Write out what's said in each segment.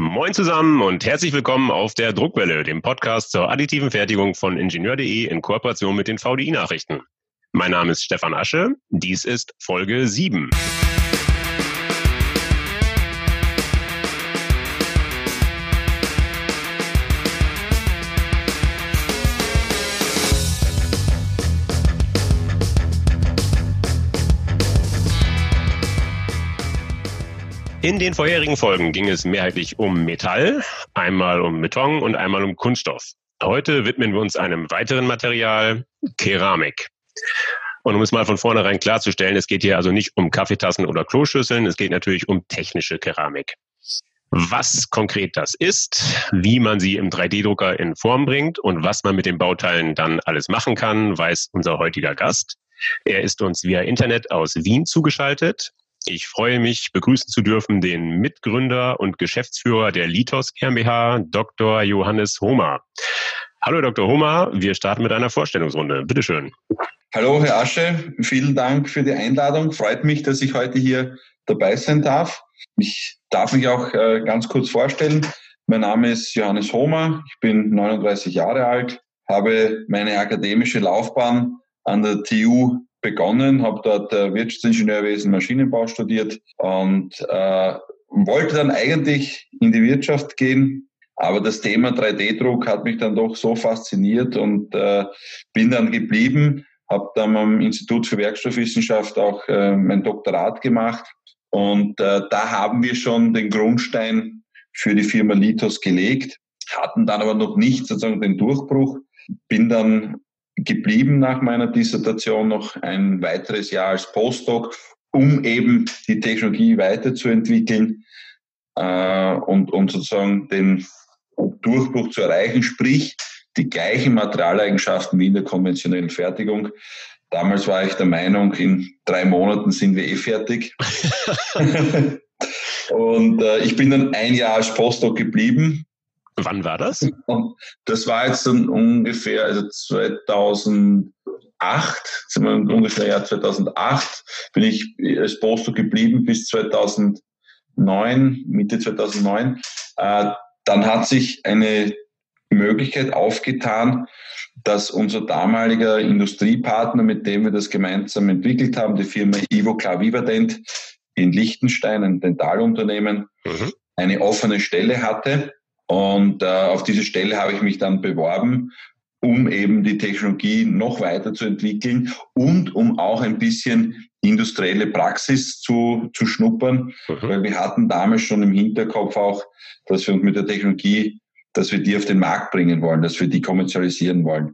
Moin zusammen und herzlich willkommen auf der Druckwelle, dem Podcast zur additiven Fertigung von Ingenieur.de in Kooperation mit den VDI Nachrichten. Mein Name ist Stefan Asche, dies ist Folge 7. In den vorherigen Folgen ging es mehrheitlich um Metall, einmal um Beton und einmal um Kunststoff. Heute widmen wir uns einem weiteren Material, Keramik. Und um es mal von vornherein klarzustellen, es geht hier also nicht um Kaffeetassen oder Kloschüsseln, es geht natürlich um technische Keramik. Was konkret das ist, wie man sie im 3D-Drucker in Form bringt und was man mit den Bauteilen dann alles machen kann, weiß unser heutiger Gast. Er ist uns via Internet aus Wien zugeschaltet. Ich freue mich, begrüßen zu dürfen den Mitgründer und Geschäftsführer der Lithoz GmbH, Dr. Johannes Homa. Hallo Dr. Homa, wir starten mit einer Vorstellungsrunde. Bitte schön. Hallo Herr Asche, vielen Dank für die Einladung. Freut mich, dass ich heute hier dabei sein darf. Ich darf mich auch ganz kurz vorstellen. Mein Name ist Johannes Homa, ich bin 39 Jahre alt, habe meine akademische Laufbahn an der TU begonnen, habe dort Wirtschaftsingenieurwesen, Maschinenbau studiert und wollte dann eigentlich in die Wirtschaft gehen, aber das Thema 3D-Druck hat mich dann doch so fasziniert und bin dann geblieben, habe dann am Institut für Werkstoffwissenschaft auch mein Doktorat gemacht und da haben wir schon den Grundstein für die Firma Lithoz gelegt, hatten dann aber noch nicht sozusagen den Durchbruch, bin dann geblieben nach meiner Dissertation noch ein weiteres Jahr als Postdoc, um eben die Technologie weiterzuentwickeln und sozusagen den Durchbruch zu erreichen, sprich die gleichen Materialeigenschaften wie in der konventionellen Fertigung. Damals war ich der Meinung, in 3 Monaten sind wir fertig. Und ich bin dann ein Jahr als Postdoc geblieben. Wann war das? Das war jetzt dann ungefähr, also 2008, sind wir ungefähr im Jahr 2008, bin ich als Postdoc geblieben bis 2009, Mitte 2009. Dann hat sich eine Möglichkeit aufgetan, dass unser damaliger Industriepartner, mit dem wir das gemeinsam entwickelt haben, die Firma Ivoclar Vivadent in Liechtenstein, ein Dentalunternehmen, eine offene Stelle hatte. Und auf diese Stelle habe ich mich dann beworben, um eben die Technologie noch weiter zu entwickeln und um auch ein bisschen industrielle Praxis zu schnuppern. Weil wir hatten damals schon im Hinterkopf auch, dass wir uns mit der Technologie, dass wir die auf den Markt bringen wollen, dass wir die kommerzialisieren wollen.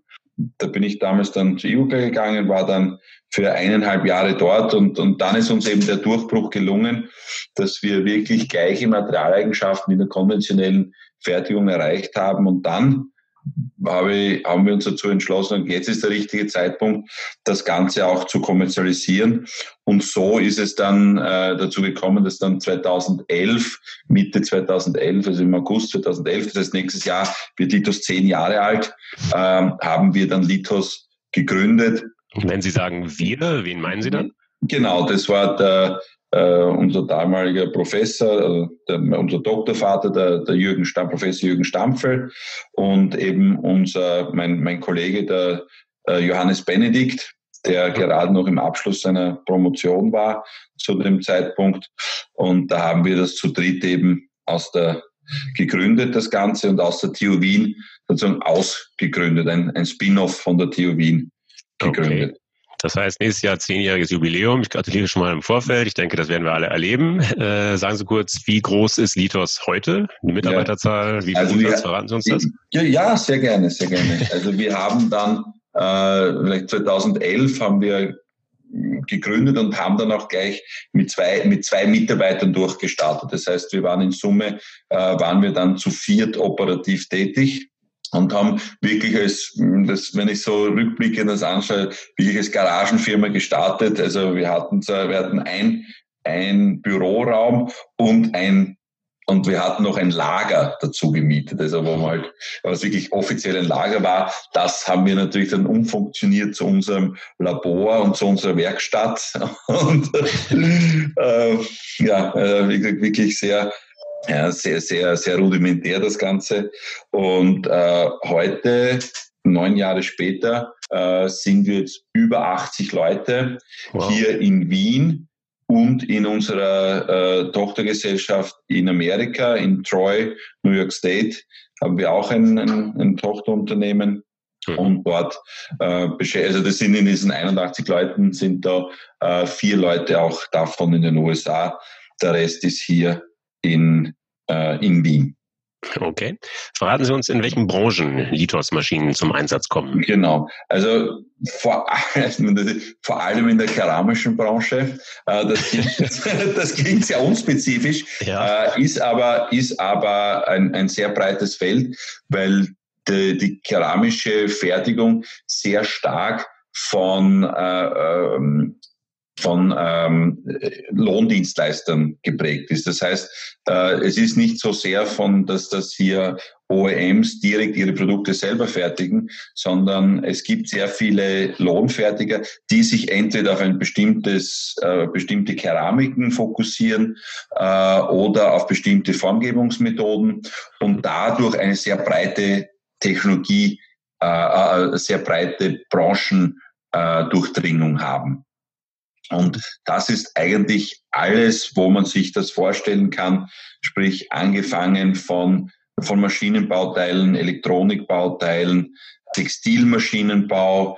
Da bin ich damals dann zu Ivoclar gegangen, war dann für 1,5 Jahre dort und dann ist uns eben der Durchbruch gelungen, dass wir wirklich gleiche Materialeigenschaften in der konventionellen Fertigung erreicht haben und dann haben wir uns dazu entschlossen und jetzt ist der richtige Zeitpunkt, das Ganze auch zu kommerzialisieren und so ist es dann dazu gekommen, dass dann 2011, Mitte 2011, also im August 2011, das heißt nächstes Jahr wird Lithoz 10 Jahre alt, haben wir dann Lithoz gegründet. Wenn Sie sagen wir, wen meinen Sie dann? Genau, das war der unser damaliger Professor, also unser Doktorvater, der Professor Jürgen Stampfel und eben mein Kollege, der Johannes Benedikt, der gerade noch im Abschluss seiner Promotion war zu dem Zeitpunkt. Und da haben wir das zu dritt eben gegründet, das Ganze, und aus der TU Wien sozusagen ausgegründet, ein Spin-off von der TU Wien gegründet. Okay. Das heißt, nächstes Jahr 10-jähriges Jubiläum. Ich gratuliere schon mal im Vorfeld. Ich denke, das werden wir alle erleben. Sagen Sie kurz, wie groß ist Lithoz heute? Die Mitarbeiterzahl, wie viel Umsatz, verraten Sie uns das? Ja, sehr gerne, sehr gerne. Also wir haben dann, vielleicht 2011 haben wir gegründet und haben dann auch gleich mit zwei Mitarbeitern durchgestartet. Das heißt, wir waren in Summe, waren wir dann zu viert operativ tätig. Und haben wirklich wenn ich so rückblickend das anschaue, wirklich als Garagenfirma gestartet. Also wir hatten ein Büroraum und wir hatten noch ein Lager dazu gemietet. Also was wirklich offiziell ein Lager war, das haben wir natürlich dann umfunktioniert zu unserem Labor und zu unserer Werkstatt. Und ja, wirklich sehr Ja, sehr, sehr, sehr rudimentär das Ganze. Und heute, 9 Jahre später, sind wir jetzt über 80 Leute hier in Wien und in unserer Tochtergesellschaft in Amerika, in Troy, New York State, haben wir auch ein Tochterunternehmen. Und dort, also das sind in diesen 81 Leuten, sind da 4 Leute auch davon in den USA. Der Rest ist hier in Wien. Okay. Verraten Sie uns, in welchen Branchen Lithoz-Maschinen zum Einsatz kommen. Genau. Also vor allem in der keramischen Branche. Das klingt sehr unspezifisch, ja. Ist aber ein sehr breites Feld, weil die keramische Fertigung sehr stark von Lohndienstleistern geprägt ist. Das heißt, es ist nicht so sehr dass hier OEMs direkt ihre Produkte selber fertigen, sondern es gibt sehr viele Lohnfertiger, die sich entweder auf ein bestimmte Keramiken fokussieren oder auf bestimmte Formgebungsmethoden und dadurch eine sehr breite Technologie, sehr breite Branchendurchdringung haben. Und das ist eigentlich alles, wo man sich das vorstellen kann, sprich angefangen von Maschinenbauteilen, Elektronikbauteilen, Textilmaschinenbau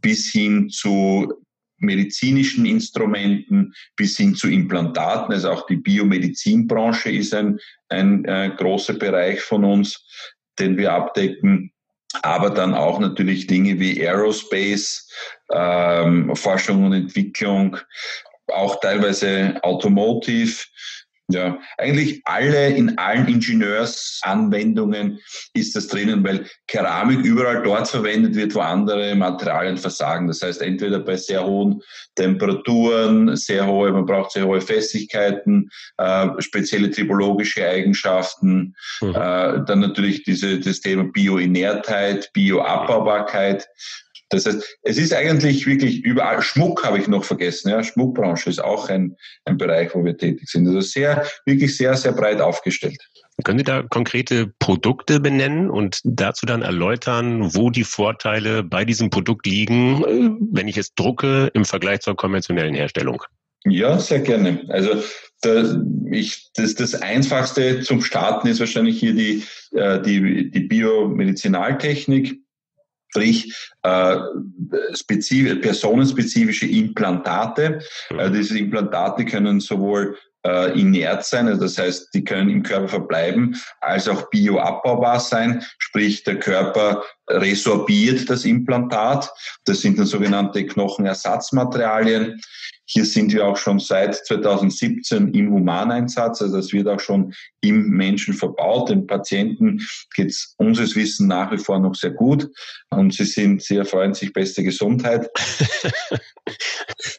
bis hin zu medizinischen Instrumenten, bis hin zu Implantaten. Also auch die Biomedizinbranche ist ein großer Bereich von uns, den wir abdecken. Aber dann auch natürlich Dinge wie Aerospace, Forschung und Entwicklung, auch teilweise Automotive. Ja, eigentlich in allen Ingenieursanwendungen ist das drinnen, weil Keramik überall dort verwendet wird, wo andere Materialien versagen. Das heißt, entweder bei sehr hohen Temperaturen, man braucht sehr hohe Festigkeiten, spezielle tribologische Eigenschaften, dann natürlich das Thema Bioinertheit, Bioabbaubarkeit. Das heißt, es ist eigentlich wirklich überall. Schmuck habe ich noch vergessen. Ja, Schmuckbranche ist auch ein Bereich, wo wir tätig sind. Also wirklich sehr, sehr breit aufgestellt. Können Sie da konkrete Produkte benennen und dazu dann erläutern, wo die Vorteile bei diesem Produkt liegen, wenn ich es drucke im Vergleich zur konventionellen Herstellung? Ja, sehr gerne. Also das Einfachste zum Starten ist wahrscheinlich hier die Biomedizinaltechnik. Sprich, personenspezifische Implantate. Diese Implantate können sowohl inert sein, also das heißt, die können im Körper verbleiben, als auch bioabbaubar sein, sprich der Körper resorbiert das Implantat. Das sind dann sogenannte Knochenersatzmaterialien. Hier sind wir auch schon seit 2017 im Humaneinsatz, also das wird auch schon im Menschen verbaut. Den Patienten geht es unseres Wissens nach wie vor noch sehr gut und sie erfreuen sich beste Gesundheit.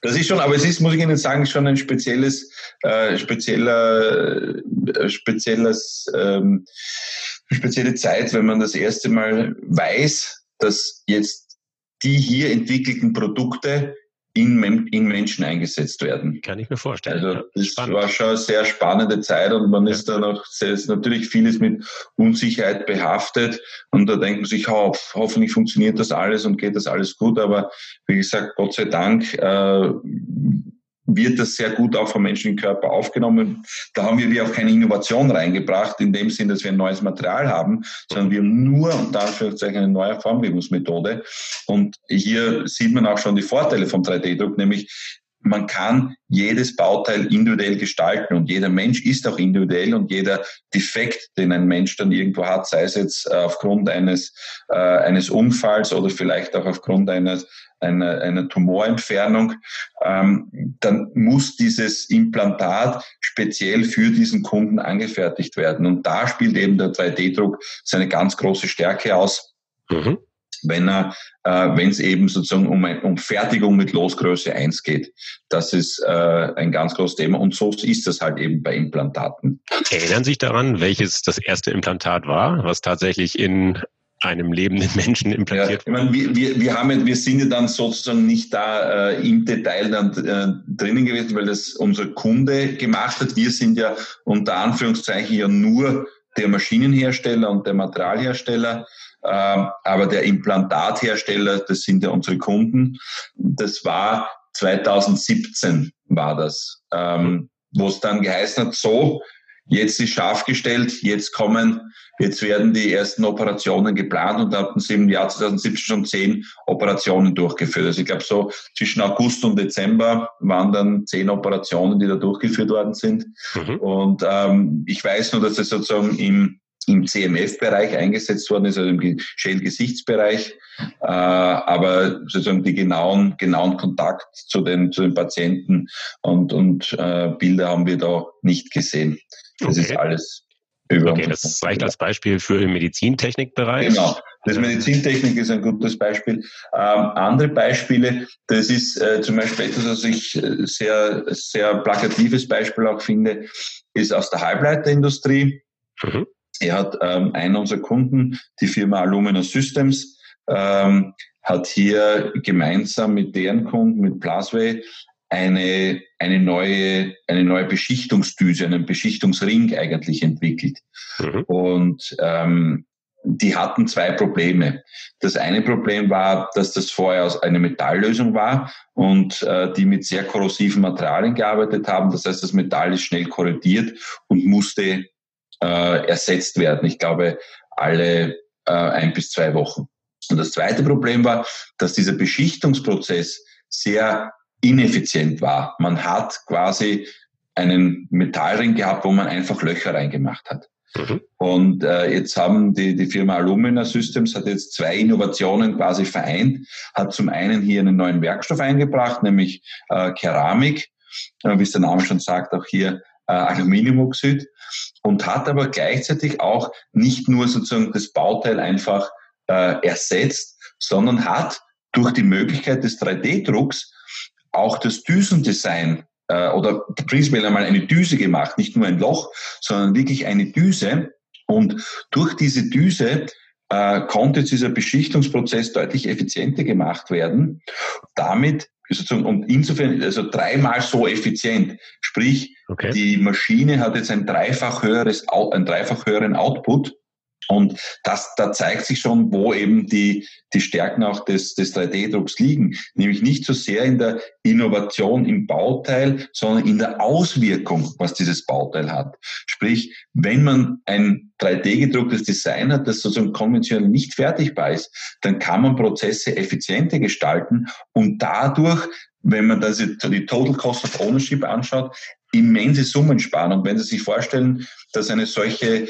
Das ist schon, aber es ist, muss ich Ihnen sagen, schon ein spezielle Zeit, wenn man das erste Mal weiß, dass jetzt die hier entwickelten Produkte in Menschen eingesetzt werden. Kann ich mir vorstellen. Also das war schon eine sehr spannende Zeit und man ist da noch natürlich vieles mit Unsicherheit behaftet und da denkt man sich, hoffentlich funktioniert das alles und geht das alles gut, aber wie gesagt, Gott sei Dank wird das sehr gut auch vom menschlichen Körper aufgenommen. Da haben wir auch keine Innovation reingebracht, in dem Sinn, dass wir ein neues Material haben, sondern wir haben nur unter Anführungszeichen eine neue Formgebungsmethode. Und hier sieht man auch schon die Vorteile vom 3D-Druck, nämlich man kann jedes Bauteil individuell gestalten und jeder Mensch ist auch individuell und jeder Defekt, den ein Mensch dann irgendwo hat, sei es jetzt aufgrund eines Unfalls oder vielleicht auch aufgrund einer Tumorentfernung, dann muss dieses Implantat speziell für diesen Kunden angefertigt werden. Und da spielt eben der 3D-Druck seine ganz große Stärke aus. Mhm. Wenn es eben sozusagen um Fertigung mit Losgröße 1 geht. Das ist ein ganz großes Thema und so ist das halt eben bei Implantaten. Erinnern Sie sich daran, welches das erste Implantat war, was tatsächlich in einem lebenden Menschen implantiert. Ja, ich meine, wir sind ja dann sozusagen nicht da im Detail dann drinnen gewesen, weil das unser Kunde gemacht hat. Wir sind ja unter Anführungszeichen ja nur der Maschinenhersteller und der Materialhersteller, aber der Implantathersteller, das sind ja unsere Kunden. Das war 2017 war das, wo es dann geheißen hat, so, jetzt ist scharf gestellt, jetzt werden die ersten Operationen geplant und hatten sie im Jahr 2017 schon 10 Operationen durchgeführt. Also ich glaube so zwischen August und Dezember waren dann 10 Operationen, die da durchgeführt worden sind. Mhm. Und ich weiß nur, dass das sozusagen im CMF-Bereich eingesetzt worden ist, also im Schädelgesichtsbereich. Aber sozusagen die genauen Kontakt zu den Patienten und Bilder haben wir da nicht gesehen. Das ist alles über. Okay, das reicht als Beispiel für den Medizintechnikbereich. Genau, das Medizintechnik ist ein gutes Beispiel. Andere Beispiele, das ist zum Beispiel etwas, was ich sehr, sehr plakatives Beispiel auch finde, ist aus der Halbleiterindustrie. Mhm. Er hat einen unserer Kunden, die Firma Alumina Systems, hat hier gemeinsam mit deren Kunden, mit Plasway, eine neue Beschichtungsdüse, einen Beschichtungsring eigentlich entwickelt. Mhm. Und die hatten 2 Probleme. Das eine Problem war, dass das vorher eine Metalllösung war und die mit sehr korrosiven Materialien gearbeitet haben. Das heißt, das Metall ist schnell korrodiert und musste ersetzt werden. Ich glaube, alle 1 bis 2 Wochen. Und das zweite Problem war, dass dieser Beschichtungsprozess sehr ineffizient war. Man hat quasi einen Metallring gehabt, wo man einfach Löcher reingemacht hat. Mhm. Und jetzt haben die Firma Alumina Systems hat jetzt 2 Innovationen quasi vereint, hat zum einen hier einen neuen Werkstoff eingebracht, nämlich Keramik, wie es der Name schon sagt, auch hier Aluminiumoxid, und hat aber gleichzeitig auch nicht nur sozusagen das Bauteil einfach ersetzt, sondern hat durch die Möglichkeit des 3D-Drucks auch das Düsendesign oder prinzipiell einmal eine Düse gemacht, nicht nur ein Loch, sondern wirklich eine Düse. Und durch diese Düse konnte jetzt dieser Beschichtungsprozess deutlich effizienter gemacht werden. Damit sozusagen, und insofern, also 3-mal so effizient. Sprich, okay, die Maschine hat jetzt einen dreifach höheren Output. Und da zeigt sich schon, wo eben die Stärken auch des 3D-Drucks liegen. Nämlich nicht so sehr in der Innovation im Bauteil, sondern in der Auswirkung, was dieses Bauteil hat. Sprich, wenn man ein 3D-gedrucktes Design hat, das sozusagen konventionell nicht fertigbar ist, dann kann man Prozesse effizienter gestalten und dadurch, wenn man das die Total Cost of Ownership anschaut, immense Summen sparen. Und wenn Sie sich vorstellen, dass eine solche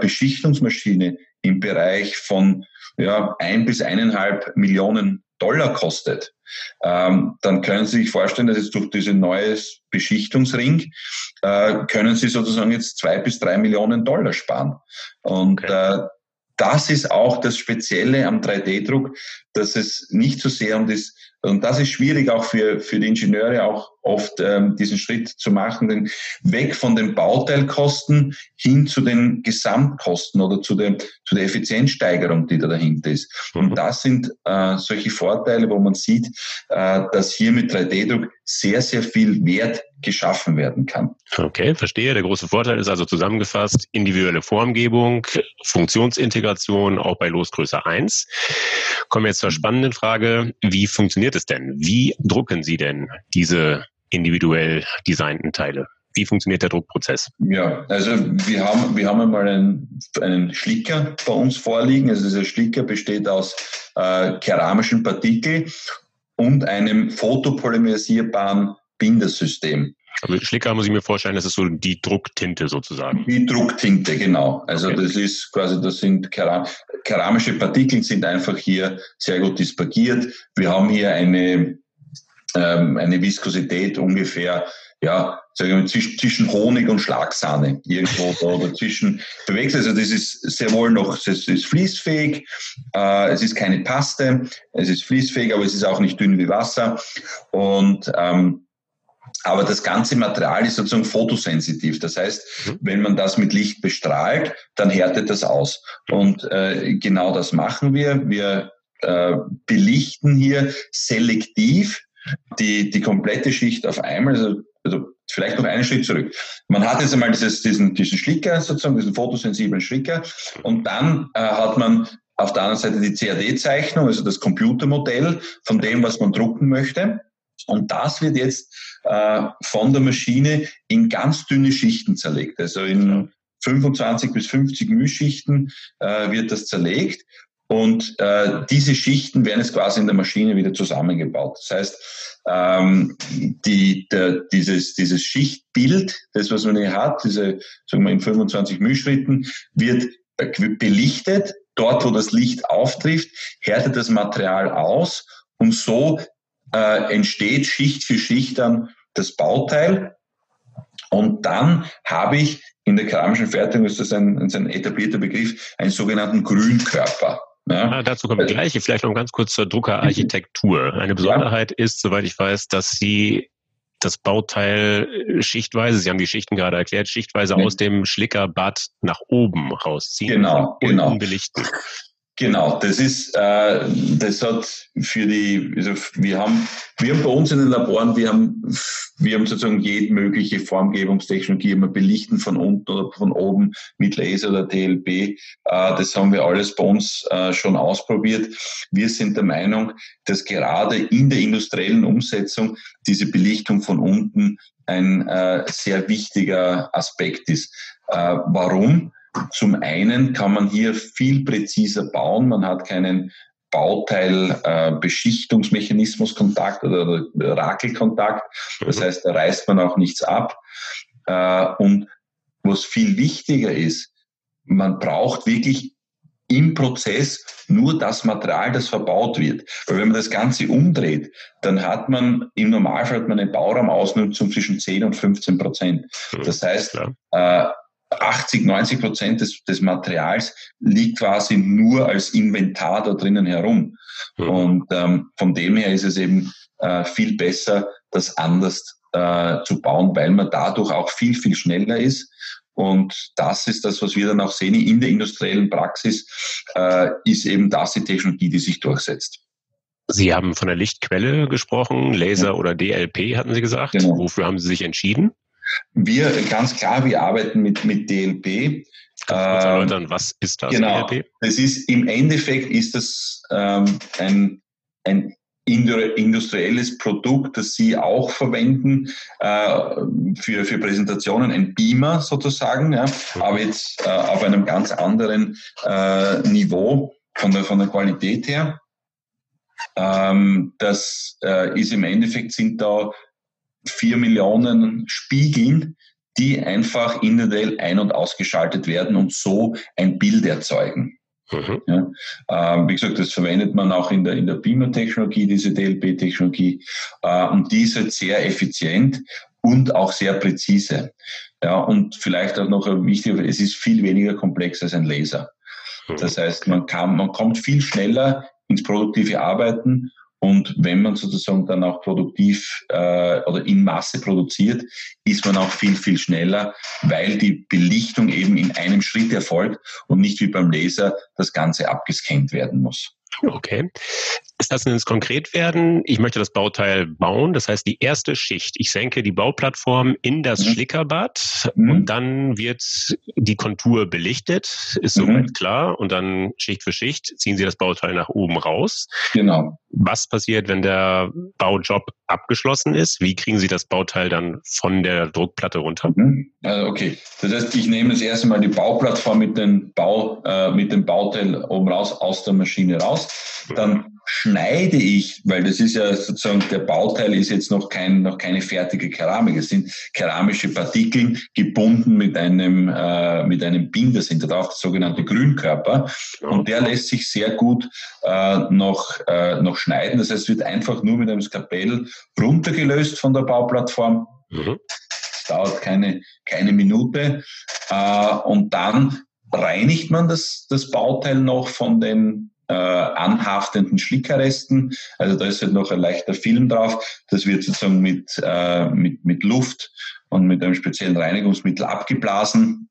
Beschichtungsmaschine im Bereich von 1 bis 1,5 Millionen Dollar kostet, dann können Sie sich vorstellen, dass jetzt durch diesen neuen Beschichtungsring können Sie sozusagen jetzt 2 bis 3 Millionen Dollar sparen. Und okay, das ist auch das Spezielle am 3D-Druck, dass es nicht so sehr um das, und das ist schwierig auch für die Ingenieure auch oft diesen Schritt zu machen, denn weg von den Bauteilkosten hin zu den Gesamtkosten oder zu der Effizienzsteigerung, die da dahinter ist. Mhm. Und das sind solche Vorteile, wo man sieht, dass hier mit 3D-Druck sehr, sehr viel Wert geschaffen werden kann. Okay, verstehe. Der große Vorteil ist also zusammengefasst individuelle Formgebung, Funktionsintegration auch bei Losgröße 1. Kommen wir jetzt zur spannenden Frage, wie funktioniert es denn? Wie drucken Sie denn diese individuell designten Teile? Wie funktioniert der Druckprozess? Ja, also wir haben einmal einen Schlicker bei uns vorliegen. Also dieser Schlicker besteht aus keramischen Partikeln und einem photopolymerisierbaren Bindersystem. Also Schlicker muss ich mir vorstellen, das ist so die Drucktinte sozusagen. Die Drucktinte, genau. Also okay, das ist quasi, das sind keramische Partikel, sind einfach hier sehr gut dispergiert. Wir haben hier eine Viskosität ungefähr, sagen wir mal, zwischen Honig und Schlagsahne irgendwo oder zwischen bewegt. Also das ist sehr wohl noch, es ist fließfähig, es ist keine Paste, es ist fließfähig, aber es ist auch nicht dünn wie Wasser. Und Aber das ganze Material ist sozusagen fotosensitiv. Das heißt, wenn man das mit Licht bestrahlt, dann härtet das aus. Und genau das machen wir. Wir belichten hier selektiv die komplette Schicht auf einmal. Also vielleicht noch einen Schritt zurück. Man hat jetzt einmal diesen Schlicker sozusagen, diesen fotosensiblen Schlicker. Und dann hat man auf der anderen Seite die CAD-Zeichnung, also das Computermodell von dem, was man drucken möchte. Und das wird jetzt von der Maschine in ganz dünne Schichten zerlegt. Also in 25 bis 50 Mühschichten wird das zerlegt. Und diese Schichten werden jetzt quasi in der Maschine wieder zusammengebaut. Das heißt, dieses Schichtbild, das was man hier hat, diese sagen wir in 25 Mühschritten, wird belichtet. Dort, wo das Licht auftrifft, härtet das Material aus und so entsteht Schicht für Schicht dann das Bauteil. Und dann habe ich in der keramischen Fertigung, ist das ein etablierter Begriff, einen sogenannten Grünkörper. Ja. Ah, dazu kommen wir gleich. Vielleicht noch ganz kurz zur Druckerarchitektur. Eine Besonderheit ist, soweit ich weiß, dass Sie das Bauteil schichtweise, Sie haben die Schichten gerade erklärt, schichtweise aus dem Schlickerbad nach oben rausziehen. Genau. Und belichten. Genau, das ist, das hat für die, also wir haben bei uns in den Laboren, wir haben sozusagen jede mögliche Formgebungstechnologie, wir belichten von unten oder von oben mit Laser oder TLP, das haben wir alles bei uns schon ausprobiert. Wir sind der Meinung, dass gerade in der industriellen Umsetzung diese Belichtung von unten ein sehr wichtiger Aspekt ist. Warum? Zum einen kann man hier viel präziser bauen, man hat keinen Bauteil-Beschichtungsmechanismus-Kontakt oder Rakelkontakt, das heißt, da reißt man auch nichts ab. Und was viel wichtiger ist, man braucht wirklich im Prozess nur das Material, das verbaut wird. Weil wenn man das Ganze umdreht, dann hat man im Normalfall eine Bauraumausnutzung zwischen 10 und 15%. Das heißt, 80-90% des Materials liegt quasi nur als Inventar da drinnen herum. Und von dem her ist es eben viel besser, das anders zu bauen, weil man dadurch auch viel, viel schneller ist. Und das ist das, was wir dann auch sehen in der industriellen Praxis, ist eben das die Technologie, die sich durchsetzt. Sie haben von der Lichtquelle gesprochen, Laser oder DLP hatten Sie gesagt. Genau. Wofür haben Sie sich entschieden? Wir, ganz klar, wir arbeiten mit DLP. Dann, was ist das? Genau, DLP? Das ist, im Endeffekt ist das ein industrielles Produkt, das Sie auch verwenden für Präsentationen, ein Beamer sozusagen, ja, aber jetzt auf einem ganz anderen Niveau von der Qualität her. Das ist im Endeffekt, sind da 4 Millionen Spiegeln, die einfach individuell ein- und ausgeschaltet werden und so ein Bild erzeugen. Mhm. Ja, wie gesagt, das verwendet man auch in der Beamer-Technologie, diese DLP-Technologie, und die ist halt sehr effizient und auch sehr präzise. Ja, und vielleicht auch noch wichtig, es ist viel weniger komplex als ein Laser. Mhm. Das heißt, man kommt viel schneller ins produktive Arbeiten. Und wenn man sozusagen dann auch produktiv oder in Masse produziert, ist man auch viel, viel schneller, weil die Belichtung eben in einem Schritt erfolgt und nicht wie beim Laser das Ganze abgescannt werden muss. Okay. Lassen Sie uns konkret werden. Ich möchte das Bauteil bauen, das heißt die erste Schicht. Ich senke die Bauplattform in das Schlickerbad und dann wird die Kontur belichtet, ist soweit klar. Und dann Schicht für Schicht ziehen Sie das Bauteil nach oben raus. Genau. Was passiert, wenn der Baujob abgeschlossen ist? Wie kriegen Sie das Bauteil dann von der Druckplatte runter? Also okay, das heißt, ich nehme das erste Mal die Bauplattform mit dem Bauteil oben raus, aus der Maschine raus. Dann schneide ich, weil das ist ja sozusagen, der Bauteil ist jetzt noch keine fertige Keramik. Es sind keramische Partikel gebunden mit einem Binder, sind da drauf, der sogenannte Grünkörper. Und der lässt sich sehr gut noch schneiden. Das heißt, es wird einfach nur mit einem Skalpell runtergelöst von der Bauplattform. Das dauert keine Minute. Und dann reinigt man das Bauteil noch von den anhaftenden Schlickerresten. Also da ist halt noch ein leichter Film drauf. Das wird sozusagen mit Luft und mit einem speziellen Reinigungsmittel abgeblasen.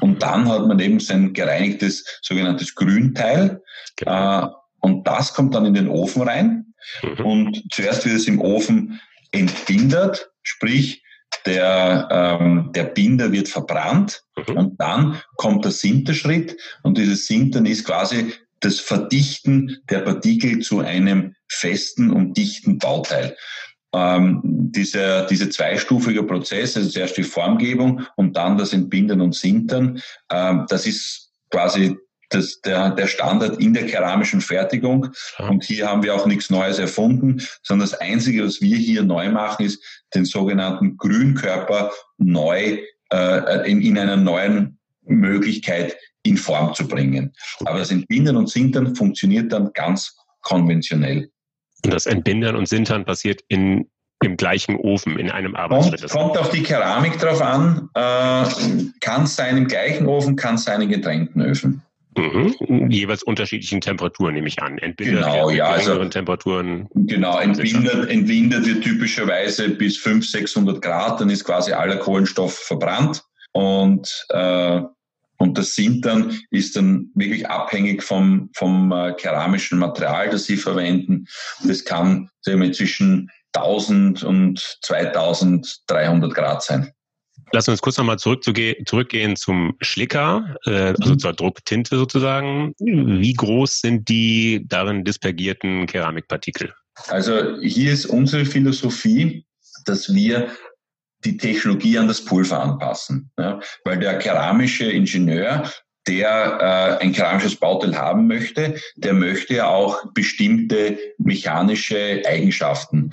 Und dann hat man eben sein gereinigtes sogenanntes Grünteil. Genau. Und das kommt dann in den Ofen rein. Mhm. Und zuerst wird es im Ofen entbindert, sprich der Binder wird verbrannt, mhm, und dann kommt der Sinterschritt, und dieses Sintern ist quasi das Verdichten der Partikel zu einem festen und dichten Bauteil. Diese zweistufige Prozess, also zuerst die Formgebung und dann das Entbindern und Sintern, das ist quasi der Standard in der keramischen Fertigung. Und hier haben wir auch nichts Neues erfunden, sondern das Einzige, was wir hier neu machen, ist, den sogenannten Grünkörper neu in einer neuen Möglichkeit in Form zu bringen. Aber das Entbinden und Sintern funktioniert dann ganz konventionell. Und das Entbinden und Sintern passiert im gleichen Ofen, in einem Arbeitsschritt. Kommt auf die Keramik drauf an. Kann es sein im gleichen Ofen, kann es sein in getrennten Öfen. Mhm. Jeweils unterschiedlichen Temperaturen, nehme ich an. Entbindert, genau, ja, also Temperaturen. Genau, entbindert wird typischerweise bis 500-600 Grad, dann ist quasi aller Kohlenstoff verbrannt, und das Sintern ist dann wirklich abhängig vom keramischen Material, das Sie verwenden. Das kann zwischen 1000 und 2300 Grad sein. Lass uns kurz nochmal zurückgehen zum Schlicker, also zur Drucktinte sozusagen. Wie groß sind die darin dispergierten Keramikpartikel? Also hier ist unsere Philosophie, dass wir die Technologie an das Pulver anpassen. Ja? Weil der keramische Ingenieur, der ein keramisches Bauteil haben möchte, der möchte ja auch bestimmte mechanische Eigenschaften.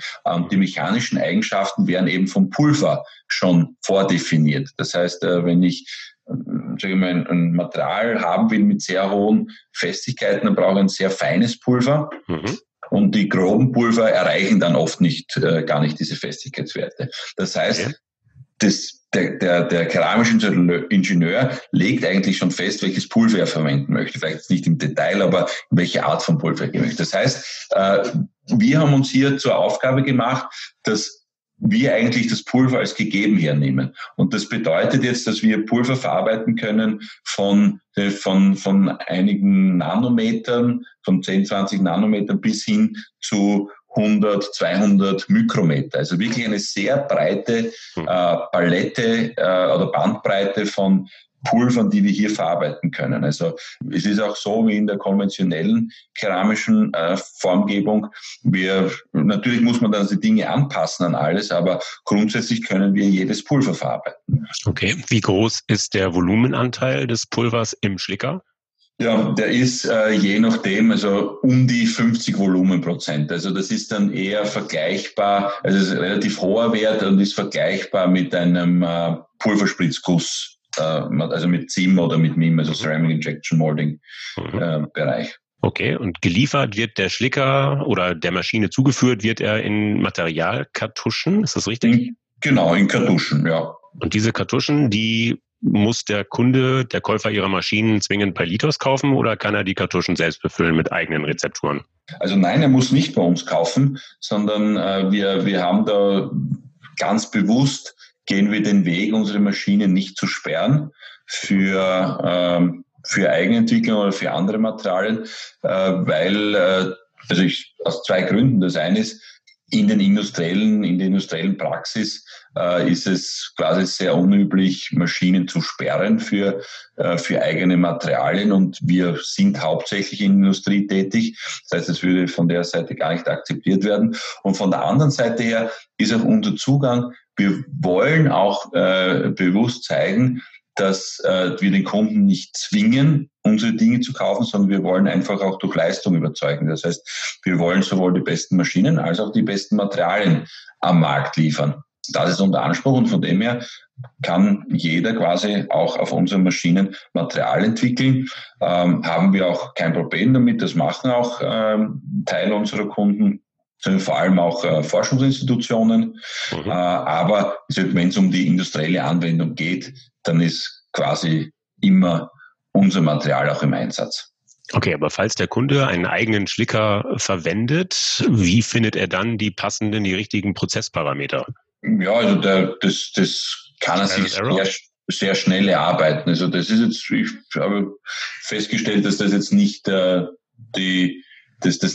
Die mechanischen Eigenschaften werden eben vom Pulver schon vordefiniert. Das heißt, wenn ich ein Material haben will mit sehr hohen Festigkeiten, dann brauche ich ein sehr feines Pulver. Mhm. Und die groben Pulver erreichen dann oft gar nicht diese Festigkeitswerte. Das heißt, der keramische Ingenieur legt eigentlich schon fest, welches Pulver er verwenden möchte. Vielleicht nicht im Detail, aber welche Art von Pulver er möchte. Das heißt, wir haben uns hier zur Aufgabe gemacht, dass wir eigentlich das Pulver als gegeben hernehmen. Und das bedeutet jetzt, dass wir Pulver verarbeiten können von einigen Nanometern, von 10, 20 Nanometern bis hin zu 100, 200 Mikrometer. Also wirklich eine sehr breite Palette oder Bandbreite von Pulvern, die wir hier verarbeiten können. Also es ist auch so wie in der konventionellen keramischen Formgebung. Natürlich muss man dann die Dinge anpassen an alles, aber grundsätzlich können wir jedes Pulver verarbeiten. Okay, wie groß ist der Volumenanteil des Pulvers im Schlicker? Ja, der ist je nachdem, also um die 50 Volumenprozent. Also das ist dann eher vergleichbar, also es ist ein relativ hoher Wert und ist vergleichbar mit einem Pulverspritzguss, also mit CIM oder mit MIM, also Ceramic Injection Molding Bereich. Okay, und geliefert wird der Schlicker oder der Maschine zugeführt, wird er in Materialkartuschen, ist das richtig? Genau, in Kartuschen, ja. Und diese Kartuschen, die muss der Kunde, der Käufer ihrer Maschinen zwingend bei Lithoz kaufen oder kann er die Kartuschen selbst befüllen mit eigenen Rezepturen? Also nein, er muss nicht bei uns kaufen, sondern wir haben da ganz bewusst, gehen wir den Weg, unsere Maschinen nicht zu sperren für Eigenentwicklung oder für andere Materialien, aus zwei Gründen. Das eine ist, in der industriellen Praxis ist es quasi sehr unüblich, Maschinen zu sperren für eigene Materialien, und wir sind hauptsächlich in der Industrie tätig. Das heißt, es würde von der Seite gar nicht akzeptiert werden. Und von der anderen Seite her ist auch unser Zugang, wir wollen auch bewusst zeigen, dass wir den Kunden nicht zwingen, unsere Dinge zu kaufen, sondern wir wollen einfach auch durch Leistung überzeugen. Das heißt, wir wollen sowohl die besten Maschinen als auch die besten Materialien am Markt liefern. Das ist unser Anspruch, und von dem her kann jeder quasi auch auf unseren Maschinen Material entwickeln. Haben wir auch kein Problem damit, das machen auch Teile unserer Kunden, sondern vor allem auch Forschungsinstitutionen. Mhm. Aber wenn es um die industrielle Anwendung geht, dann ist quasi immer unser Material auch im Einsatz. Okay, aber falls der Kunde einen eigenen Schlicker verwendet, wie findet er dann die passenden, die richtigen Prozessparameter? Ja, also das kann er sich sehr schnell erarbeiten. Also das ist jetzt, ich habe festgestellt, dass das jetzt nicht das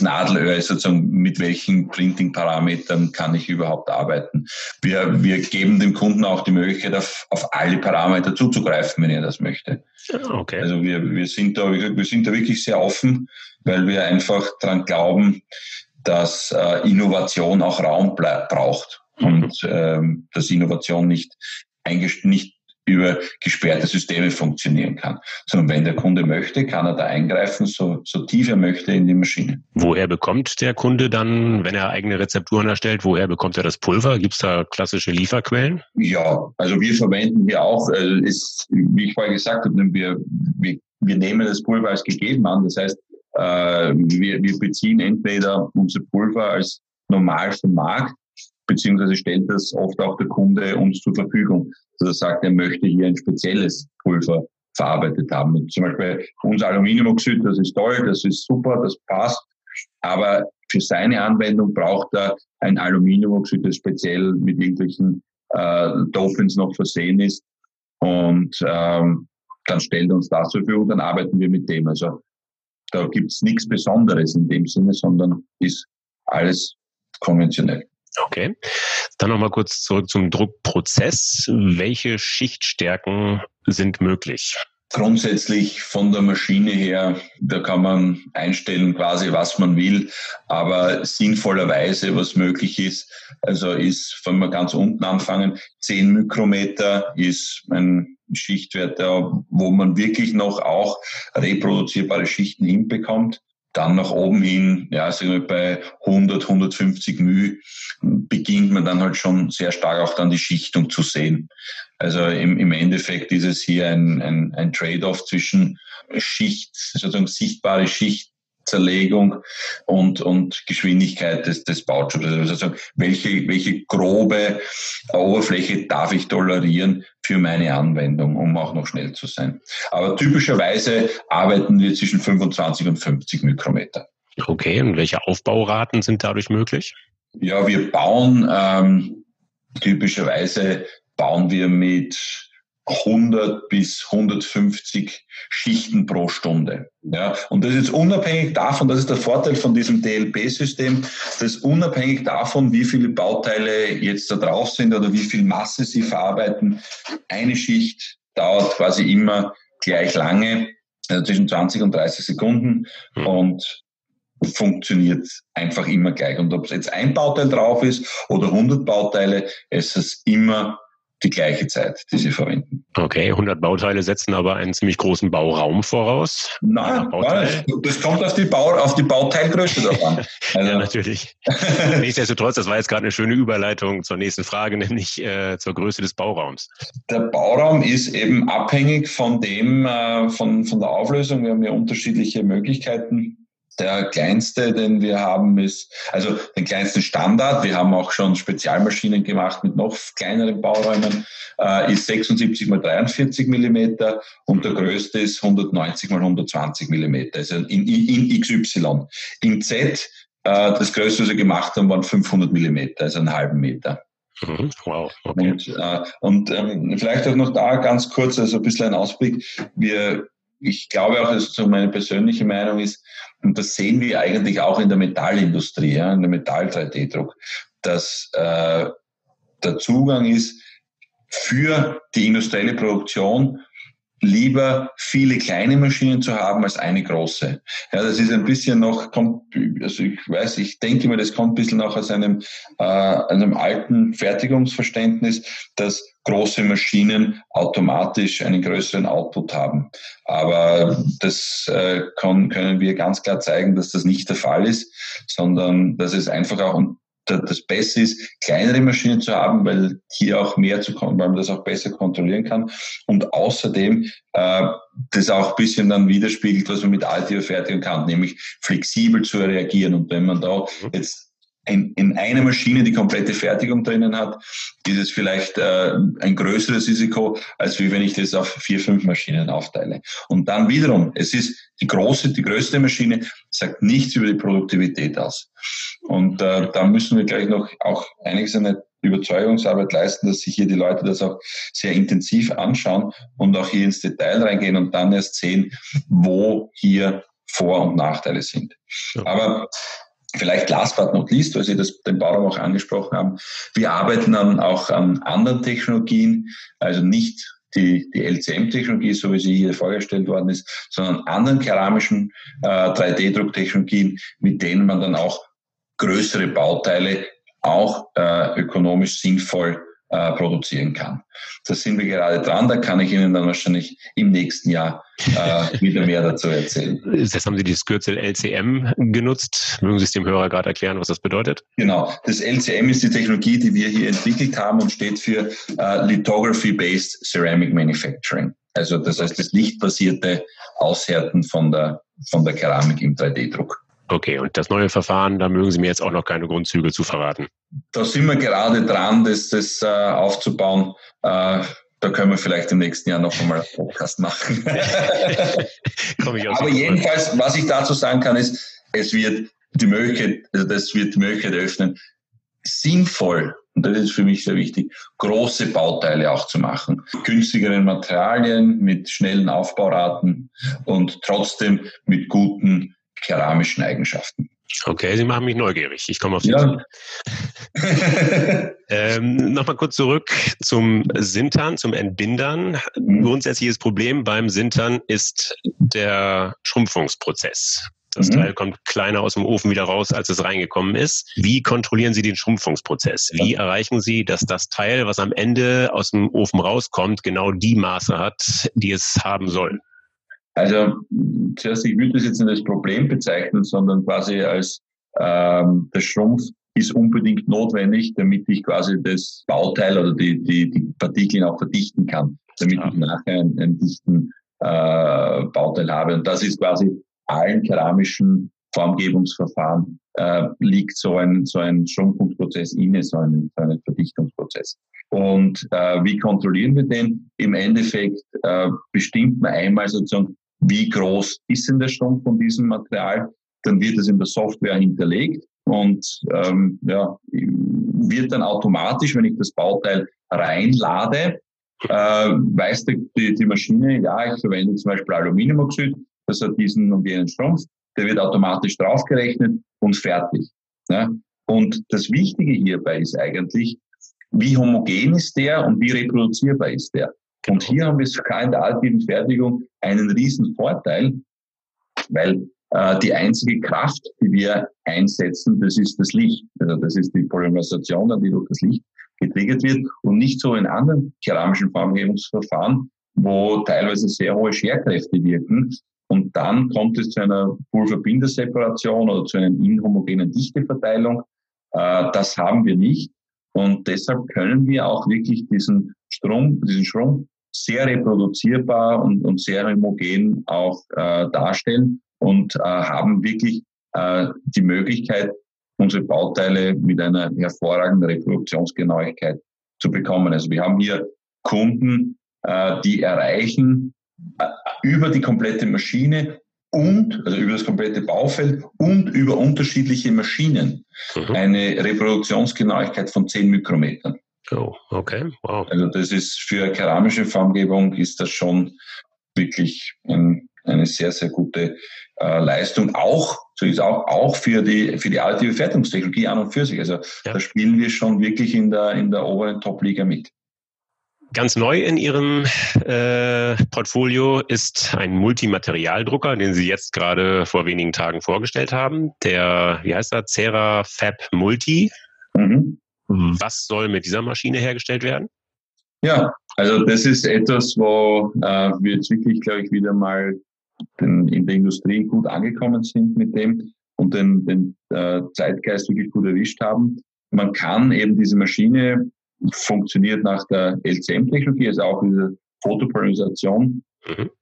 Nadelöhr ist, sozusagen, mit welchen Printing-Parametern kann ich überhaupt arbeiten. Wir geben dem Kunden auch die Möglichkeit, auf alle Parameter zuzugreifen, wenn er das möchte. Okay. Also wir sind da wirklich sehr offen, weil wir einfach daran glauben, dass Innovation auch Raum braucht und dass Innovation nicht über gesperrte Systeme funktionieren kann. Sondern wenn der Kunde möchte, kann er da eingreifen, so tief er möchte in die Maschine. Woher bekommt der Kunde dann, wenn er eigene Rezepturen erstellt, woher bekommt er das Pulver? Gibt es da klassische Lieferquellen? Ja, also wir verwenden hier auch, wie ich vorher gesagt habe, wir nehmen das Pulver als gegeben an. Das heißt, wir beziehen entweder unser Pulver als normal vom Markt, beziehungsweise stellt das oft auch der Kunde uns zur Verfügung. Also er sagt, er möchte hier ein spezielles Pulver verarbeitet haben. Und zum Beispiel unser Aluminiumoxid, das ist toll, das ist super, das passt. Aber für seine Anwendung braucht er ein Aluminiumoxid, das speziell mit irgendwelchen Dopings noch versehen ist. Und dann stellt er uns das zur Verfügung, dann arbeiten wir mit dem. Also da gibt's nichts Besonderes in dem Sinne, sondern ist alles konventionell. Okay. Dann nochmal kurz zurück zum Druckprozess. Welche Schichtstärken sind möglich? Grundsätzlich von der Maschine her, da kann man einstellen quasi, was man will, aber sinnvollerweise, was möglich ist, also ist, wenn wir ganz unten anfangen, 10 Mikrometer ist ein Schichtwert, wo man wirklich noch auch reproduzierbare Schichten hinbekommt. Dann nach oben hin, ja, sagen wir bei 100, 150 μ, beginnt man dann halt schon sehr stark auch dann die Schichtung zu sehen. Also im Endeffekt ist es hier ein Trade-off zwischen sozusagen sichtbare Schichtzerlegung und Geschwindigkeit des Bautubs. Also sozusagen, welche grobe Oberfläche darf ich tolerieren für meine Anwendung, um auch noch schnell zu sein. Aber typischerweise arbeiten wir zwischen 25 und 50 Mikrometer. Okay, und welche Aufbauraten sind dadurch möglich? Ja, wir bauen, typischerweise mit 100 bis 150 Schichten pro Stunde. Ja, und das ist unabhängig davon, das ist der Vorteil von diesem DLP-System, dass unabhängig davon, wie viele Bauteile jetzt da drauf sind oder wie viel Masse sie verarbeiten, eine Schicht dauert quasi immer gleich lange, also zwischen 20 und 30 Sekunden und funktioniert einfach immer gleich. Und ob es jetzt ein Bauteil drauf ist oder 100 Bauteile, es ist immer die gleiche Zeit, die sie verwenden. Okay, 100 Bauteile setzen aber einen ziemlich großen Bauraum voraus. Nein, das kommt auf die Bauteilgröße drauf an. Also. Ja, natürlich. Nichtsdestotrotz, das war jetzt gerade eine schöne Überleitung zur nächsten Frage, nämlich zur Größe des Bauraums. Der Bauraum ist eben abhängig von dem, von der Auflösung. Wir haben ja unterschiedliche Möglichkeiten. Der kleinste, den wir haben, ist, also den kleinsten Standard, wir haben auch schon Spezialmaschinen gemacht mit noch kleineren Bauräumen, ist 76 mal 43 Millimeter und der größte ist 190 mal 120 Millimeter, also in XY. Im Z, das größte, was wir gemacht haben, waren 500 Millimeter, also einen halben Meter. Wow, okay. Und vielleicht auch noch da ganz kurz, also ein bisschen ein Ausblick. Ich glaube auch, dass so meine persönliche Meinung ist, und das sehen wir eigentlich auch in der Metallindustrie, in der Metall-3D-Druck, dass der Zugang ist, für die industrielle Produktion lieber viele kleine Maschinen zu haben als eine große. Ja, das ist ein bisschen noch, ich denke mir, das kommt ein bisschen noch aus einem alten Fertigungsverständnis, dass große Maschinen automatisch einen größeren Output haben. Aber das können wir ganz klar zeigen, dass das nicht der Fall ist, sondern dass es einfach auch das Beste ist, kleinere Maschinen zu haben, weil hier auch mehr zu kommen, weil man das auch besser kontrollieren kann. Und außerdem das auch ein bisschen dann widerspiegelt, was man mit Altio-Fertigung kann, nämlich flexibel zu reagieren. Und wenn man da jetzt in einer Maschine die komplette Fertigung drinnen hat, ist es vielleicht ein größeres Risiko, als wenn ich das auf 4, 5 Maschinen aufteile. Und dann wiederum, es ist die größte Maschine, sagt nichts über die Produktivität aus. Und da müssen wir gleich noch auch einiges an Überzeugungsarbeit leisten, dass sich hier die Leute das auch sehr intensiv anschauen und auch hier ins Detail reingehen und dann erst sehen, wo hier Vor- und Nachteile sind. Ja. Aber vielleicht last but not least, weil Sie den Bauraum auch angesprochen haben, wir arbeiten dann auch an anderen Technologien, also nicht die LCM-Technologie, so wie sie hier vorgestellt worden ist, sondern anderen keramischen 3D-Drucktechnologien, mit denen man dann auch größere Bauteile auch ökonomisch sinnvoll produzieren kann. Da sind wir gerade dran, da kann ich Ihnen dann wahrscheinlich im nächsten Jahr wieder mehr dazu erzählen. Jetzt haben Sie dieses Kürzel LCM genutzt. Mögen Sie es dem Hörer gerade erklären, was das bedeutet? Genau, das LCM ist die Technologie, die wir hier entwickelt haben und steht für Lithography-Based Ceramic Manufacturing. Also das heißt, das lichtbasierte Aushärten von der Keramik im 3D-Druck. Okay, und das neue Verfahren, da mögen Sie mir jetzt auch noch keine Grundzüge zu verraten. Da sind wir gerade dran, das aufzubauen. Da können wir vielleicht im nächsten Jahr noch einmal einen Podcast machen. Aber jedenfalls, was ich dazu sagen kann, ist, das wird die Möglichkeit eröffnen, sinnvoll, und das ist für mich sehr wichtig, große Bauteile auch zu machen. Günstigeren Materialien mit schnellen Aufbauraten und trotzdem mit guten keramischen Eigenschaften. Okay, Sie machen mich neugierig. Ich komme auf Sie zu. Nochmal kurz zurück zum Sintern, zum Entbindern. Grundsätzliches Problem beim Sintern ist der Schrumpfungsprozess. Das Teil kommt kleiner aus dem Ofen wieder raus, als es reingekommen ist. Wie kontrollieren Sie den Schrumpfungsprozess? Wie erreichen Sie, dass das Teil, was am Ende aus dem Ofen rauskommt, genau die Maße hat, die es haben soll? Also zuerst, ich würde das jetzt nicht als Problem bezeichnen, sondern quasi als der Schrumpf ist unbedingt notwendig, damit ich quasi das Bauteil oder die Partikel auch verdichten kann, damit ich nachher einen dichten Bauteil habe. Und das ist quasi allen keramischen Formgebungsverfahren liegt so ein Schrumpfungsprozess inne, so ein Verdichtungsprozess. Und wie kontrollieren wir den? Im Endeffekt bestimmt man einmal sozusagen, wie groß ist denn der Schrumpf von diesem Material? Dann wird es in der Software hinterlegt und wird dann automatisch, wenn ich das Bauteil reinlade, weiß die Maschine, ich verwende zum Beispiel Aluminiumoxid, das hat diesen und jenen Schrumpf, der wird automatisch draufgerechnet und fertig. Ne? Und das Wichtige hierbei ist eigentlich, wie homogen ist der und wie reproduzierbar ist der. Und hier haben wir sogar in der additiven Fertigung einen riesen Vorteil, weil die einzige Kraft, die wir einsetzen, das ist das Licht. Also das ist die Polymerisation, die durch das Licht getriggert wird und nicht so in anderen keramischen Formgebungsverfahren, wo teilweise sehr hohe Scherkräfte wirken. Und dann kommt es zu einer Pulverbinderseparation oder zu einer inhomogenen Dichteverteilung. Das haben wir nicht. Und deshalb können wir auch wirklich diesen Schrumpf sehr reproduzierbar und sehr homogen auch darstellen und haben wirklich die Möglichkeit, unsere Bauteile mit einer hervorragenden Reproduktionsgenauigkeit zu bekommen. Also wir haben hier Kunden, die erreichen über die komplette Maschine und, also über das komplette Baufeld und über unterschiedliche Maschinen eine Reproduktionsgenauigkeit von 10 Mikrometern. Oh, okay, wow. Also das ist für keramische Formgebung ist das schon wirklich eine sehr, sehr gute Leistung. Auch für die alte Fertigungstechnologie an und für sich. Also da spielen wir schon wirklich in der oberen Top-Liga mit. Ganz neu in Ihrem Portfolio ist ein Multimaterialdrucker, den Sie jetzt gerade vor wenigen Tagen vorgestellt haben. Der, wie heißt er, CeraFab Multi. Was soll mit dieser Maschine hergestellt werden? Ja, also das ist etwas, wo wir jetzt wirklich, glaube ich, wieder mal in der Industrie gut angekommen sind mit dem und den Zeitgeist wirklich gut erwischt haben. Man kann eben diese Maschine, funktioniert nach der LCM-Technologie, also auch diese Photopolymerisation.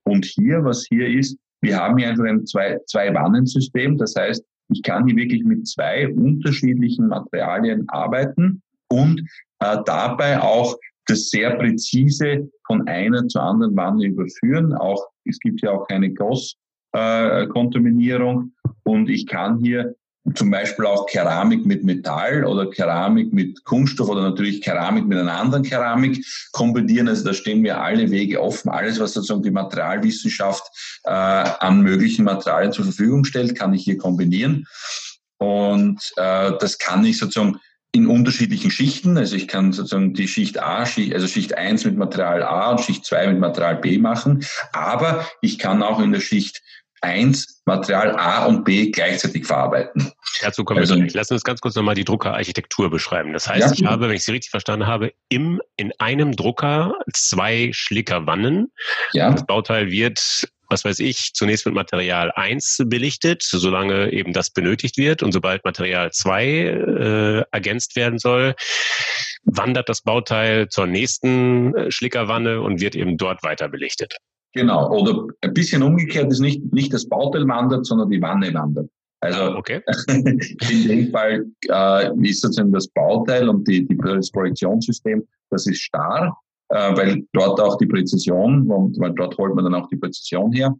Und was hier ist, wir haben hier einfach ein Zwei-Wannen-System. Das heißt, Ich kann hier wirklich mit zwei unterschiedlichen Materialien arbeiten und dabei auch das sehr präzise von einer zur anderen Wanne überführen. Auch es gibt ja auch keine Cross-Kontaminierung und ich kann hier zum Beispiel auch Keramik mit Metall oder Keramik mit Kunststoff oder natürlich Keramik mit einer anderen Keramik kombinieren. Also da stehen mir alle Wege offen. Alles, was sozusagen die Materialwissenschaft an möglichen Materialien zur Verfügung stellt, kann ich hier kombinieren. Und das kann ich sozusagen in unterschiedlichen Schichten. Also ich kann sozusagen die Schicht A, also Schicht 1 mit Material A und Schicht 2 mit Material B machen. Aber ich kann auch in der Schicht 1 Material A und B gleichzeitig verarbeiten. Dazu kommen wir nicht. Lassen wir uns ganz kurz nochmal die Druckerarchitektur beschreiben. Das heißt, ich habe, wenn ich Sie richtig verstanden habe, in einem Drucker zwei Schlickerwannen. Ja. Das Bauteil wird, was weiß ich, zunächst mit Material 1 belichtet, solange eben das benötigt wird. Und sobald Material 2 ergänzt werden soll, wandert das Bauteil zur nächsten Schlickerwanne und wird eben dort weiter belichtet. Genau, oder ein bisschen umgekehrt ist nicht das Bauteil wandert, sondern die Wanne wandert. Also okay. In dem Fall ist sozusagen das Bauteil und das Projektionssystem, das ist starr, weil dort auch die Präzision, weil dort holt man dann auch die Präzision her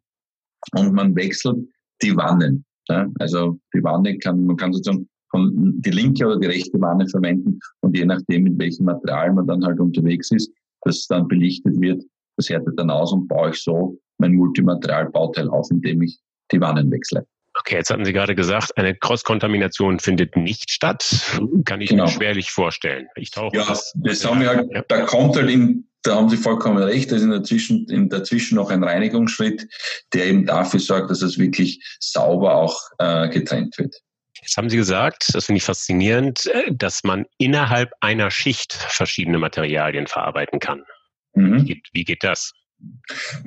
und man wechselt die Wanne. Ja? Also die Wanne man kann sozusagen von die linke oder die rechte Wanne verwenden und je nachdem, mit welchem Material man dann halt unterwegs ist, das dann belichtet wird, das härtet dann aus und baue ich so mein Multimaterialbauteil auf, indem ich die Wannen wechsle. Okay, jetzt hatten Sie gerade gesagt, eine Cross-Kontamination findet nicht statt. Kann ich mir schwerlich vorstellen. Ich tauche da kommt halt da haben Sie vollkommen recht, da ist dazwischen noch ein Reinigungsschritt, der eben dafür sorgt, dass es wirklich sauber auch getrennt wird. Jetzt haben Sie gesagt, das finde ich faszinierend, dass man innerhalb einer Schicht verschiedene Materialien verarbeiten kann. Wie geht das?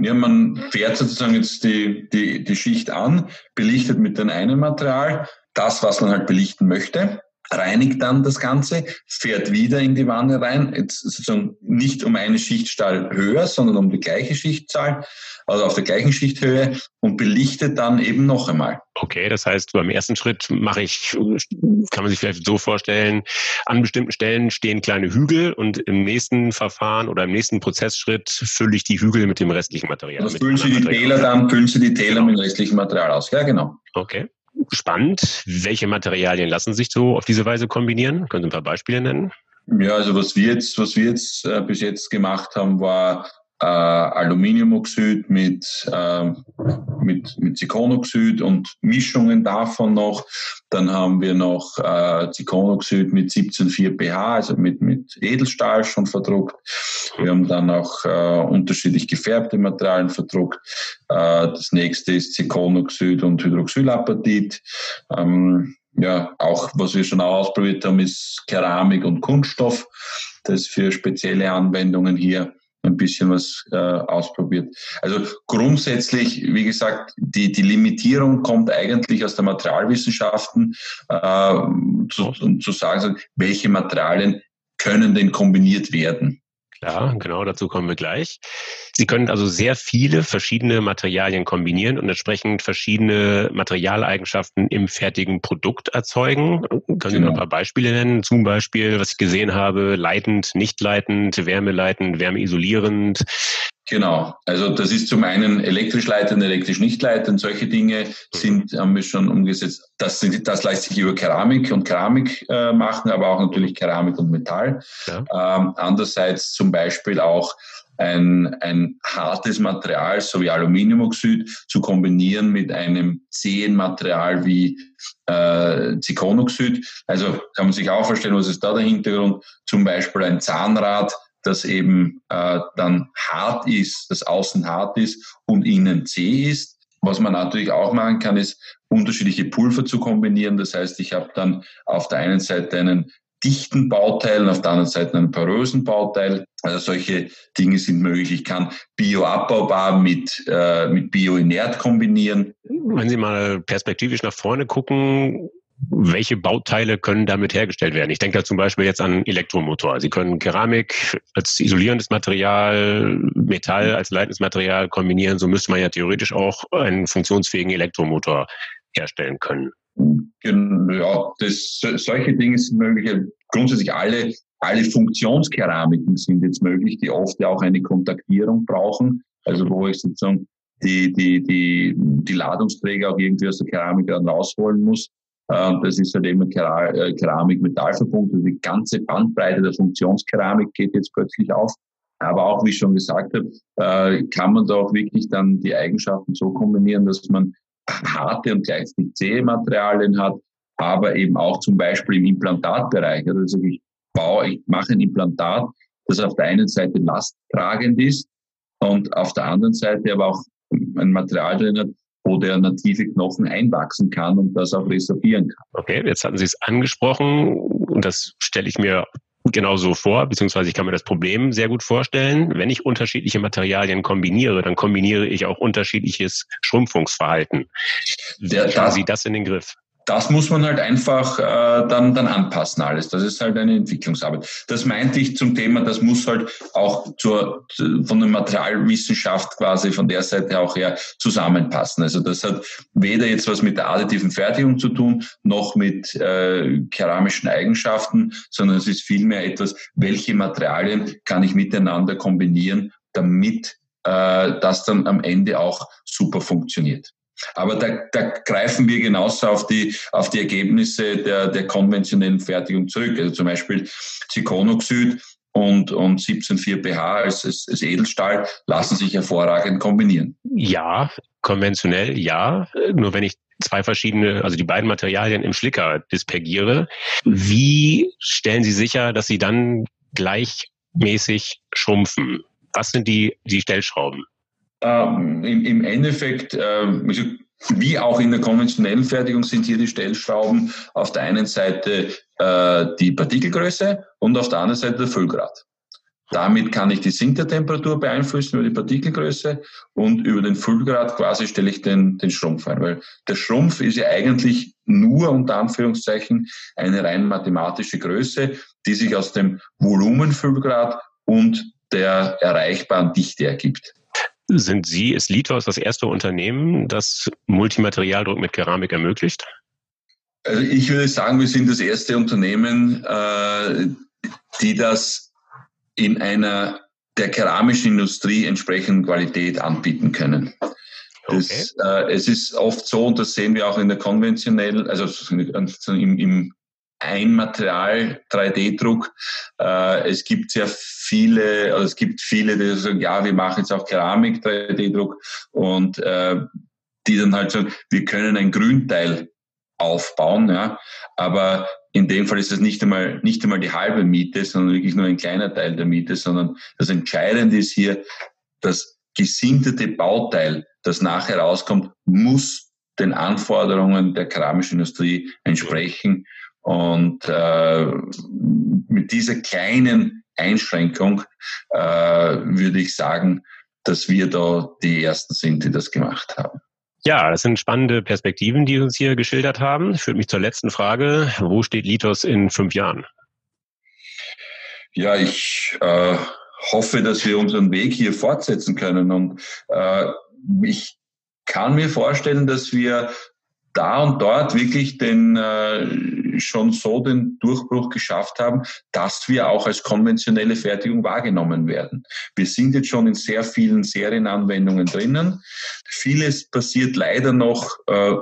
Ja, man fährt sozusagen jetzt die Schicht an, belichtet mit dem einen Material das, was man halt belichten möchte, reinigt dann das Ganze, fährt wieder in die Wanne rein, jetzt sozusagen nicht um eine Schichtzahl höher, sondern um die gleiche Schichtzahl, also auf der gleichen Schichthöhe und belichtet dann eben noch einmal. Okay, das heißt, beim ersten Schritt kann man sich vielleicht so vorstellen, an bestimmten Stellen stehen kleine Hügel und im nächsten Verfahren oder im nächsten Prozessschritt fülle ich die Hügel mit dem restlichen Material. Also füllen Sie die Täler mit dem restlichen Material aus. Ja, genau. Okay. Spannend. Welche Materialien lassen sich so auf diese Weise kombinieren? Können Sie ein paar Beispiele nennen? Ja, also was wir jetzt bis jetzt gemacht haben, war Aluminiumoxid mit Zirkonoxid und Mischungen davon noch. Dann haben wir noch Zirkonoxid mit 17,4 pH, also mit Edelstahl schon verdruckt. Wir haben dann auch unterschiedlich gefärbte Materialien verdruckt. Das nächste ist Zirkonoxid und Hydroxylapatit. Ja, auch was wir schon ausprobiert haben, ist Keramik und Kunststoff. Das ist für spezielle Anwendungen hier ein bisschen was ausprobiert. Also grundsätzlich, wie gesagt, die Limitierung kommt eigentlich aus der Materialwissenschaften, um zu sagen, welche Materialien können denn kombiniert werden. Klar, genau, dazu kommen wir gleich. Sie können also sehr viele verschiedene Materialien kombinieren und entsprechend verschiedene Materialeigenschaften im fertigen Produkt erzeugen. Können Sie noch ein paar Beispiele nennen? Zum Beispiel, was ich gesehen habe, leitend, nicht leitend, wärmeisolierend. Genau, also das ist zum einen elektrisch leitend, elektrisch nicht leitend, solche Dinge haben wir schon umgesetzt. Das lässt sich über Keramik und Keramik machen, aber auch natürlich Keramik und Metall. Ja. Andererseits zum Beispiel auch ein hartes Material, so wie Aluminiumoxid, zu kombinieren mit einem zähen Material wie Zirkonoxid. Also kann man sich auch vorstellen, was ist da der Hintergrund? Zum Beispiel ein Zahnrad, das eben dann hart ist, das außen hart ist und innen zäh ist. Was man natürlich auch machen kann, ist unterschiedliche Pulver zu kombinieren. Das heißt, ich habe dann auf der einen Seite einen dichten Bauteil und auf der anderen Seite einen porösen Bauteil. Also solche Dinge sind möglich. Ich kann bioabbaubar mit bioinert kombinieren. Wenn Sie mal perspektivisch nach vorne gucken, welche Bauteile können damit hergestellt werden? Ich denke da zum Beispiel jetzt an Elektromotor. Sie können Keramik als isolierendes Material, Metall als leitendes Material kombinieren. So müsste man ja theoretisch auch einen funktionsfähigen Elektromotor herstellen können. Ja, solche Dinge sind möglich. Grundsätzlich alle Funktionskeramiken sind jetzt möglich, die oft ja auch eine Kontaktierung brauchen. Also wo ich sozusagen die Ladungsträger auch irgendwie aus der Keramik dann rausholen muss. Das ist halt eben Keramik-Metall-Verbund. Also die ganze Bandbreite der Funktionskeramik geht jetzt plötzlich auf. Aber auch, wie ich schon gesagt habe, kann man da auch wirklich dann die Eigenschaften so kombinieren, dass man harte und gleichzeitig zähe Materialien hat, aber eben auch zum Beispiel im Implantatbereich. Also ich mache ein Implantat, das auf der einen Seite lasttragend ist und auf der anderen Seite aber auch ein Material drin hat, wo der native Knochen einwachsen kann und das auch resorbieren kann. Okay, jetzt hatten Sie es angesprochen und das stelle ich mir genauso vor, beziehungsweise ich kann mir das Problem sehr gut vorstellen. Wenn ich unterschiedliche Materialien kombiniere, dann kombiniere ich auch unterschiedliches Schrumpfungsverhalten. Wie kriegen Sie das in den Griff? Das muss man halt einfach dann anpassen alles. Das ist halt eine Entwicklungsarbeit. Das meinte ich zum Thema, das muss halt auch von der Materialwissenschaft quasi von der Seite auch her zusammenpassen. Also das hat weder jetzt was mit der additiven Fertigung zu tun, noch mit keramischen Eigenschaften, sondern es ist vielmehr etwas, welche Materialien kann ich miteinander kombinieren, damit das dann am Ende auch super funktioniert. Aber da greifen wir genauso auf die Ergebnisse der konventionellen Fertigung zurück. Also zum Beispiel Zirkonoxid und 17,4 pH als Edelstahl lassen sich hervorragend kombinieren. Ja, konventionell ja. Nur wenn ich die beiden Materialien im Schlicker dispergiere, wie stellen Sie sicher, dass sie dann gleichmäßig schrumpfen? Was sind die Stellschrauben? Im Endeffekt, wie auch in der konventionellen Fertigung, sind hier die Stellschrauben auf der einen Seite die Partikelgröße und auf der anderen Seite der Füllgrad. Damit kann ich die Sintertemperatur beeinflussen über die Partikelgröße und über den Füllgrad quasi stelle ich den Schrumpf ein. Weil der Schrumpf ist ja eigentlich nur unter Anführungszeichen eine rein mathematische Größe, die sich aus dem Volumenfüllgrad und der erreichbaren Dichte ergibt. Ist Lithoz das erste Unternehmen, das Multimaterialdruck mit Keramik ermöglicht? Also ich würde sagen, wir sind das erste Unternehmen, die das in einer der keramischen Industrie entsprechenden Qualität anbieten können. Okay. Es ist oft so, und das sehen wir auch in der konventionellen, also im Einmaterial 3D-Druck. Es gibt viele, die sagen, ja, wir machen jetzt auch Keramik 3D-Druck und die dann halt sagen, wir können ein Grünteil aufbauen, ja, aber in dem Fall ist das nicht einmal die halbe Miete, sondern wirklich nur ein kleiner Teil der Miete, sondern das Entscheidende ist hier, das gesinterte Bauteil, das nachher rauskommt, muss den Anforderungen der keramischen Industrie entsprechen. Und mit dieser kleinen Einschränkung würde ich sagen, dass wir da die Ersten sind, die das gemacht haben. Ja, das sind spannende Perspektiven, die uns hier geschildert haben. Führt mich zur letzten Frage. Wo steht Lithoz in 5 Jahren? Ja, ich hoffe, dass wir unseren Weg hier fortsetzen können. Und ich kann mir vorstellen, dass wir da und dort wirklich den Durchbruch geschafft haben, dass wir auch als konventionelle Fertigung wahrgenommen werden. Wir sind jetzt schon in sehr vielen Serienanwendungen drinnen. Vieles passiert leider noch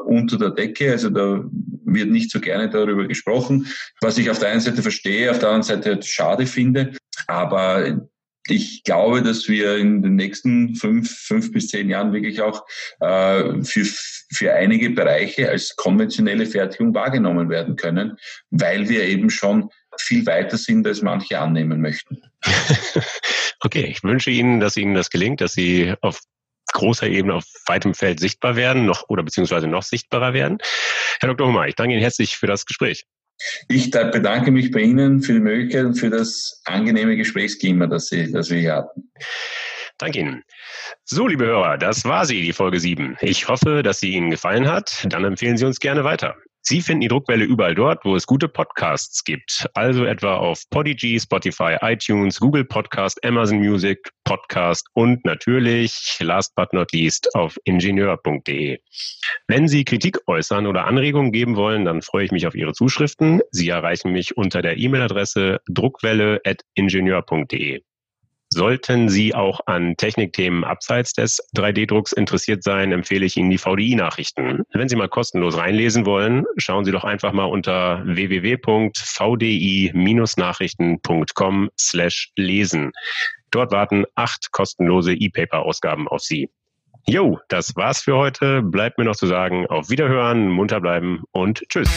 unter der Decke, also da wird nicht so gerne darüber gesprochen, was ich auf der einen Seite verstehe, auf der anderen Seite schade finde, aber ich glaube, dass wir in den nächsten 5 bis 10 Jahren wirklich auch für einige Bereiche als konventionelle Fertigung wahrgenommen werden können, weil wir eben schon viel weiter sind, als manche annehmen möchten. Okay, ich wünsche Ihnen, dass Ihnen das gelingt, dass Sie auf großer Ebene auf weitem Feld sichtbar werden beziehungsweise noch sichtbarer werden. Herr Dr. Homa, ich danke Ihnen herzlich für das Gespräch. Ich bedanke mich bei Ihnen für die Möglichkeit und für das angenehme Gesprächsklima, das wir hier hatten. Danke Ihnen. So, liebe Hörer, das war sie, die Folge 7. Ich hoffe, dass sie Ihnen gefallen hat. Dann empfehlen Sie uns gerne weiter. Sie finden die Druckwelle überall dort, wo es gute Podcasts gibt. Also etwa auf Podigy, Spotify, iTunes, Google Podcast, Amazon Music Podcast und natürlich, last but not least, auf Ingenieur.de. Wenn Sie Kritik äußern oder Anregungen geben wollen, dann freue ich mich auf Ihre Zuschriften. Sie erreichen mich unter der E-Mail-Adresse druckwelle@ingenieur.de. Sollten Sie auch an Technikthemen abseits des 3D-Drucks interessiert sein, empfehle ich Ihnen die VDI Nachrichten. Wenn Sie mal kostenlos reinlesen wollen, schauen Sie doch einfach mal unter www.vdi-nachrichten.com/lesen. Dort warten 8 kostenlose E-Paper-Ausgaben auf Sie. Jo, das war's für heute. Bleibt mir noch zu sagen, auf Wiederhören, munter bleiben und tschüss.